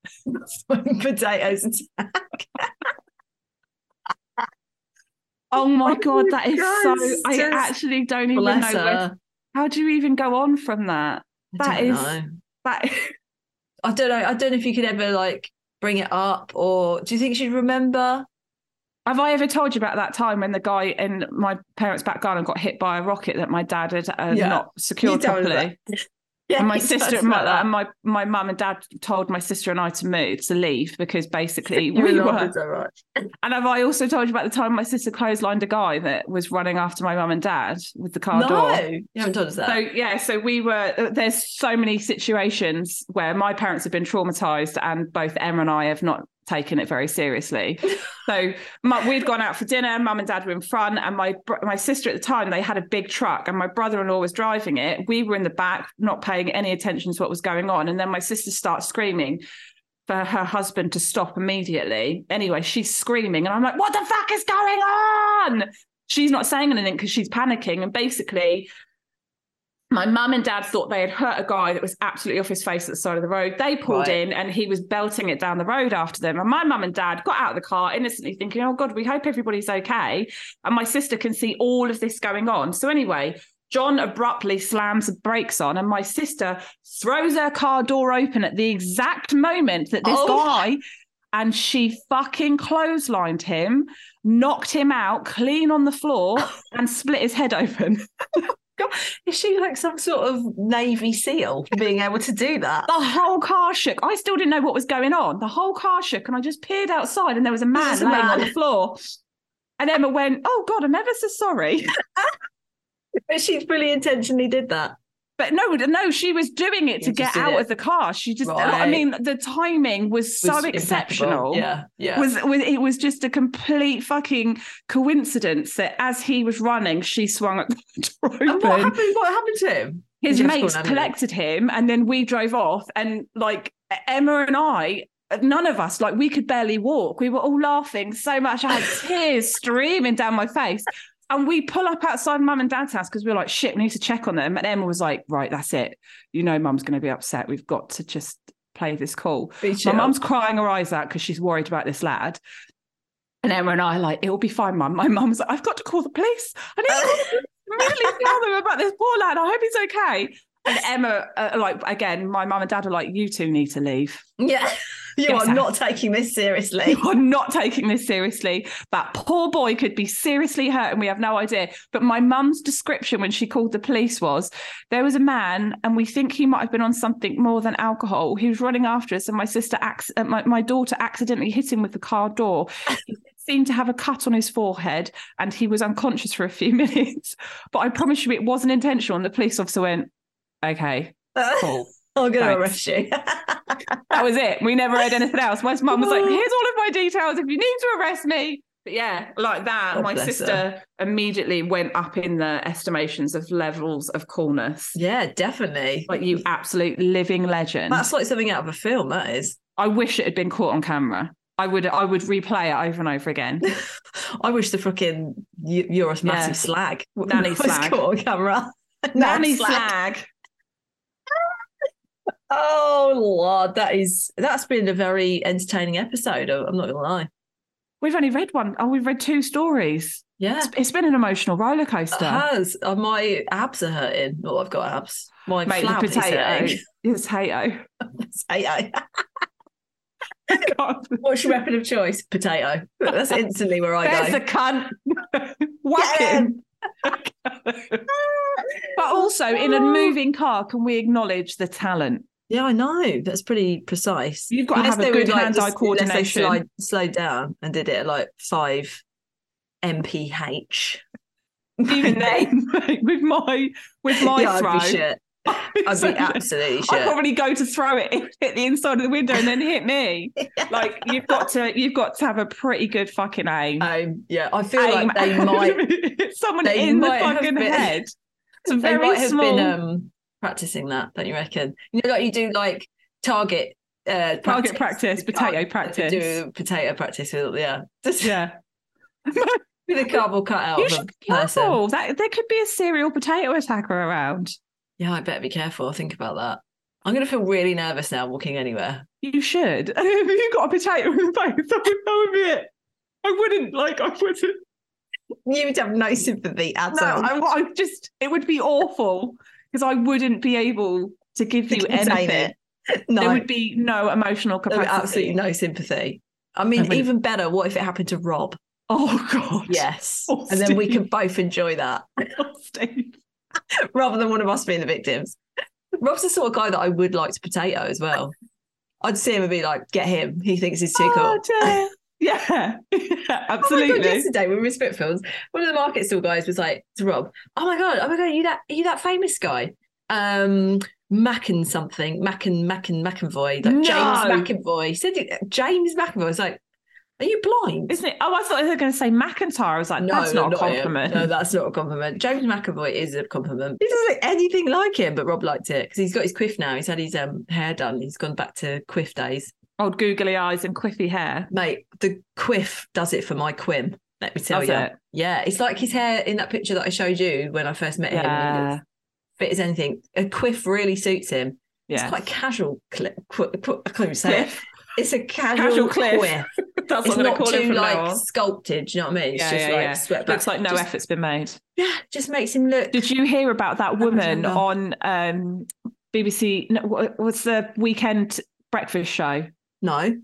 When potatoes attack. Oh my God, that is so... I actually don't even know. Where, how do you even go on from that? That I don't is... Know. That is... I don't know. I don't know if you could ever, like, bring it up or... Do you think she'd remember? Have I ever told you about that time when the guy in my parents' back garden got hit by a rocket that my dad had uh, yeah. not secured properly? Yeah, and my sister and my, and my my mum and dad told my sister and I to move to leave because basically we were. So much. And have I also told you about the time my sister clotheslined a guy that was running after my mum and dad with the car no, door? No, you haven't told us that. So yeah, so we were. There's so many situations where my parents have been traumatized, and both Emma and I have not taken it very seriously. So my, we'd gone out for dinner, mum and dad were in front, and my my sister at the time, they had a big truck and my brother-in-law was driving it. We were in the back, not paying any attention to what was going on. And then my sister starts screaming for her husband to stop immediately. Anyway, she's screaming and I'm like, what the fuck is going on? She's not saying anything because she's panicking. And basically my mum and dad thought they had hurt a guy that was absolutely off his face at the side of the road. They pulled right. in and he was belting it down the road after them. And my mum and dad got out of the car innocently thinking, oh God, we hope everybody's okay. And my sister can see all of this going on. So anyway, John abruptly slams the brakes on and my sister throws her car door open at the exact moment that this oh. guy... And she fucking clotheslined him, knocked him out clean on the floor and split his head open. God, is she like some sort of Navy SEAL being able to do that? The whole car shook. I still didn't know what was going on. The whole car shook and I just peered outside and there was a man laying on the floor. And Emma went, oh God, I'm ever so sorry. But she really intentionally did that. But no, no, she was doing it you to get out it. of the car. She just, right. I mean, the timing was, was so exceptional. Impeccable. Yeah, yeah. Was, was, it was just a complete fucking coincidence that as he was running, she swung at the door open. And what happened, what happened to him? His mates collected him and then we drove off. And like Emma and I, none of us, like we could barely walk. We were all laughing so much. I had tears streaming down my face. And we pull up outside Mum and Dad's house because we were like, shit, we need to check on them. And Emma was like, right, that's it. You know Mum's going to be upset. We've got to just play this cool. Beach My Mum's crying her eyes out because she's worried about this lad. And Emma and I are like, it'll be fine, Mum. My mum's like, I've got to call the police. I need to really tell them about this poor lad. I hope he's okay. And Emma, uh, like, again, my mum and dad are like, you two need to leave. Yeah. You Get are out. Not taking this seriously. You are not taking this seriously. That poor boy could be seriously hurt and we have no idea. But my mum's description when she called the police was, there was a man and we think he might have been on something more than alcohol. He was running after us and my sister, uh, my, my daughter accidentally hit him with the car door. He seemed to have a cut on his forehead and he was unconscious for a few minutes. But I promise you it wasn't intentional. And the police officer went, okay, cool. I'm going to arrest you. That was it. We never heard anything else. My mum was like, here's all of my details if you need to arrest me. But yeah, like that, God my sister her. Immediately went up in the estimations of levels of coolness. Yeah, definitely. Like, you absolute living legend. That's like something out of a film, that is. I wish it had been caught on camera. I would I would replay it over and over again. I wish the frickin' you're a massive yeah. slag. Nanny slag. Caught on camera. Nanny slag. slag. Oh, Lord, that is, that's been a very entertaining episode. I'm not going to lie. We've only read one. Oh, we've read two stories. Yeah. It's, it's been an emotional roller coaster. It has. Oh, my abs are hurting. Oh, I've got abs. My Mate, flab is hurting. It's potato. Potato. What's your weapon of choice? Potato. That's instantly where I There's go. There's a cunt. Whack him. But also, in a moving car, can we acknowledge the talent? Yeah, I know. That's pretty precise. You've got unless to have a good would, hand-eye like, coordination. Unless they slowed down and did it at like five M P H. Even then, with my with my yeah, throw. I'd be shit. I'd be, I'd so be absolutely shit. I'd probably go to throw it, hit the inside of the window and then hit me. Yeah. Like, you've got to you've got to have a pretty good fucking aim. Um, yeah, I feel aim. like they might... Someone they in might the fucking been, head. It's very they might have small... been... Um, practicing that, don't you reckon? You know, like you do like target uh practice. target practice, potato oh, practice. Do potato practice with yeah. Just yeah. With a cardboard cutout. You should be careful. That there could be a serial potato attacker around. Yeah, I better be careful. I think about that. I'm gonna feel really nervous now walking anywhere. You should. If you got a potato in the face, that would, that would be it. I wouldn't like I wouldn't You would have no sympathy at all. No, I, I just it would be awful. Because I wouldn't be able to give you anything. No. There would be no emotional capacity. Absolutely no sympathy. I mean, I mean, even better, what if it happened to Rob? Oh, God. Yes. Oh, and Steve. Then we could both enjoy that. Oh, Steve. Rather than one of us being the victims. Rob's the sort of guy that I would like to potato as well. I'd see him and be like, get him. He thinks he's too oh, cool. Dear. Yeah, yeah, absolutely. Oh my God, yesterday when we were at Spitfields, one of the market stall guys was like to Rob, oh my God, oh my God, are you that are you that famous guy? Um, Macken something, Macken, Macken, McAvoy, like no. James McAvoy. He said it, James McAvoy. I was like, are you blind? Isn't it? Oh, I thought they were going to say McIntyre. I was like, no, that's no, not, not a compliment. Him. No, that's not a compliment. James McAvoy is a compliment. He doesn't look anything like him, but Rob liked it because he's got his quiff now. He's had his um, hair done. He's gone back to quiff days. Old googly eyes and quiffy hair. Mate, the quiff does it for my quim, let me tell does you. It? Yeah, it's like his hair in that picture that I showed you when I first met yeah. him. Fit as anything. A quiff really suits him. Yeah. It's quite a casual cliff. Qu- qu- I can't even say cliff. It. It's a casual, casual cliff. Quiff. That's it's what not call too, it like, sculpted, do you know what I mean? It's yeah, just, yeah, like, yeah. swept back. Looks like no just, effort's been made. Yeah, just makes him look... Did you hear about that woman on um, B B C... No, what, what's the weekend breakfast show? No.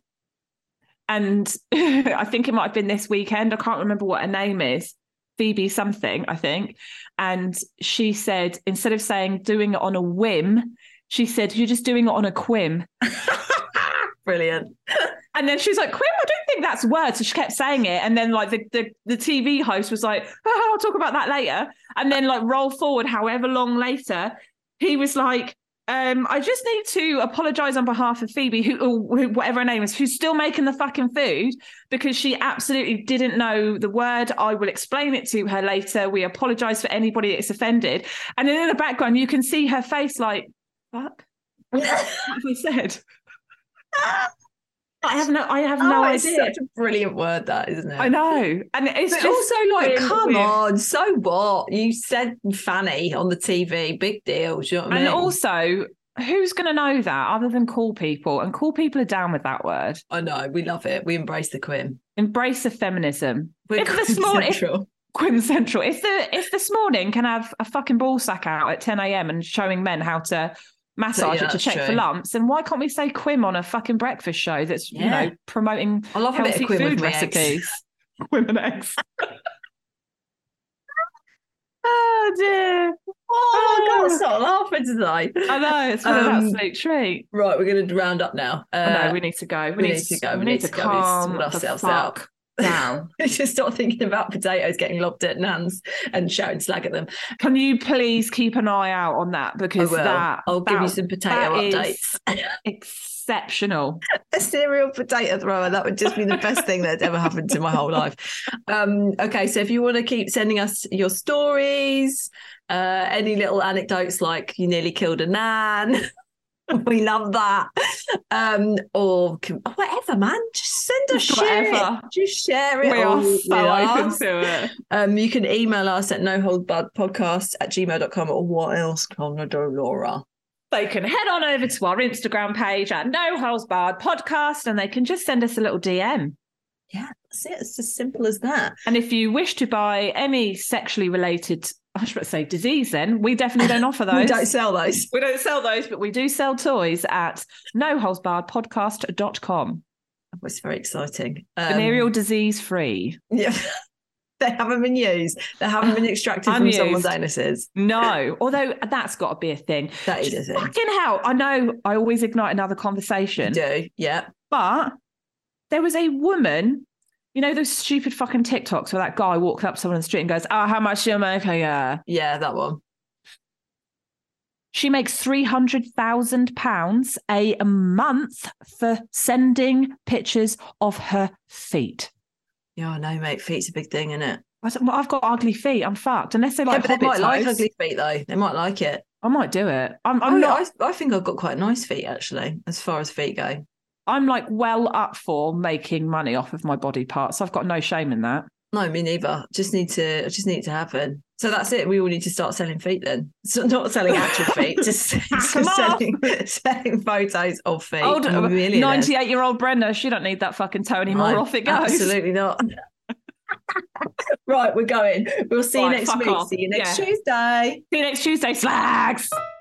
And I think it might have been this weekend. I can't remember what her name is. Phoebe something, I think. And she said, instead of saying doing it on a whim, she said, you're just doing it on a quim. Brilliant. And then she was like, quim, I don't think that's a word. So she kept saying it. And then like the, the, the T V host was like, oh, I'll talk about that later. And then like roll forward however long later, he was like, Um, I just need to apologise on behalf of Phoebe, who, or whatever her name is, who's still making the fucking food because she absolutely didn't know the word. I will explain it to her later. We apologise for anybody that's offended. And then in the background, you can see her face like, fuck, what have I said? I have no, I have oh, no it's idea. It's such a brilliant word, that, isn't it? I know. And it's but just also like, come on, so what? You said fanny on the T V, big deal. Do you know what I mean? And also, who's going to know that other than cool people? And cool people are down with that word. I know, we love it. We embrace the quim. Embrace the feminism. We're if the small, if, quintessential. If the if this morning can have a fucking ball sack out at ten a.m. and showing men how to massage so, yeah, it to check true. for lumps, and why can't we say quim on a fucking breakfast show that's yeah. you know promoting I love healthy a bit of quim food recipes? Quim and eggs. Oh dear! Oh my oh. God! Stop laughing tonight. I know, it's been um, an absolute treat. Right, we're going to round up now. Uh, I know, we need to go. We, we need, need to go. We, we need, need to calm go. ourselves out. down. Just stop thinking about potatoes getting lobbed at Nan's and shouting slag at them. Can you please keep an eye out on that? Because I will. that I'll that, give you some potato updates. Exceptional. A cereal potato thrower. That would just be the best thing that's ever happened to my whole life. Um, okay, so if you want to keep sending us your stories, uh, any little anecdotes like you nearly killed a Nan. We love that. Um, or whatever, man. Just send us whatever. Shit. Just share it. We are so open to it. Um, you can email us at noholdbudpodcast at gmail dot com or what else can I do, Laura? They can head on over to our Instagram page at noholesbarredpodcast and they can just send us a little D M. Yeah, that's it. It's as simple as that. And if you wish to buy any sexually related I should say disease then. We definitely don't offer those. We don't sell those. We don't sell those, but we do sell toys at no holes barred podcast dot com. Oh, it's very exciting. Um, Venereal disease free. Yeah. They haven't been used. They haven't been extracted Unused. from someone's anuses. No. Although that's got to be a thing. That is a thing. Fucking hell. I know I always ignite another conversation. You do, yeah. But there was a woman... You know those stupid fucking TikToks where that guy walks up someone in the street and goes, oh, how much do you make? Yeah, yeah, that one. She makes three hundred thousand pounds a month for sending pictures of her feet. Yeah, I know, mate. Feet's a big thing, isn't it? I well, I've got ugly feet. I'm fucked. Unless they like yeah, but they might toes. like ugly feet, though. They might like it. I might do it. I'm, I'm oh, not... I, I think I've got quite nice feet, actually, as far as feet go. I'm like well up for making money off of my body parts. I've got no shame in that. No, me neither. Just need to, just need to happen. So that's it. We all need to start selling feet then. So not selling actual feet, just, just selling, selling photos of feet. Old, ninety-eight-year-old Brenda, she don't need that fucking toe anymore. No, off it goes. Absolutely not. Right, we're going. We'll see right, you next week. Off. See you next yeah. Tuesday. See you next Tuesday, slags.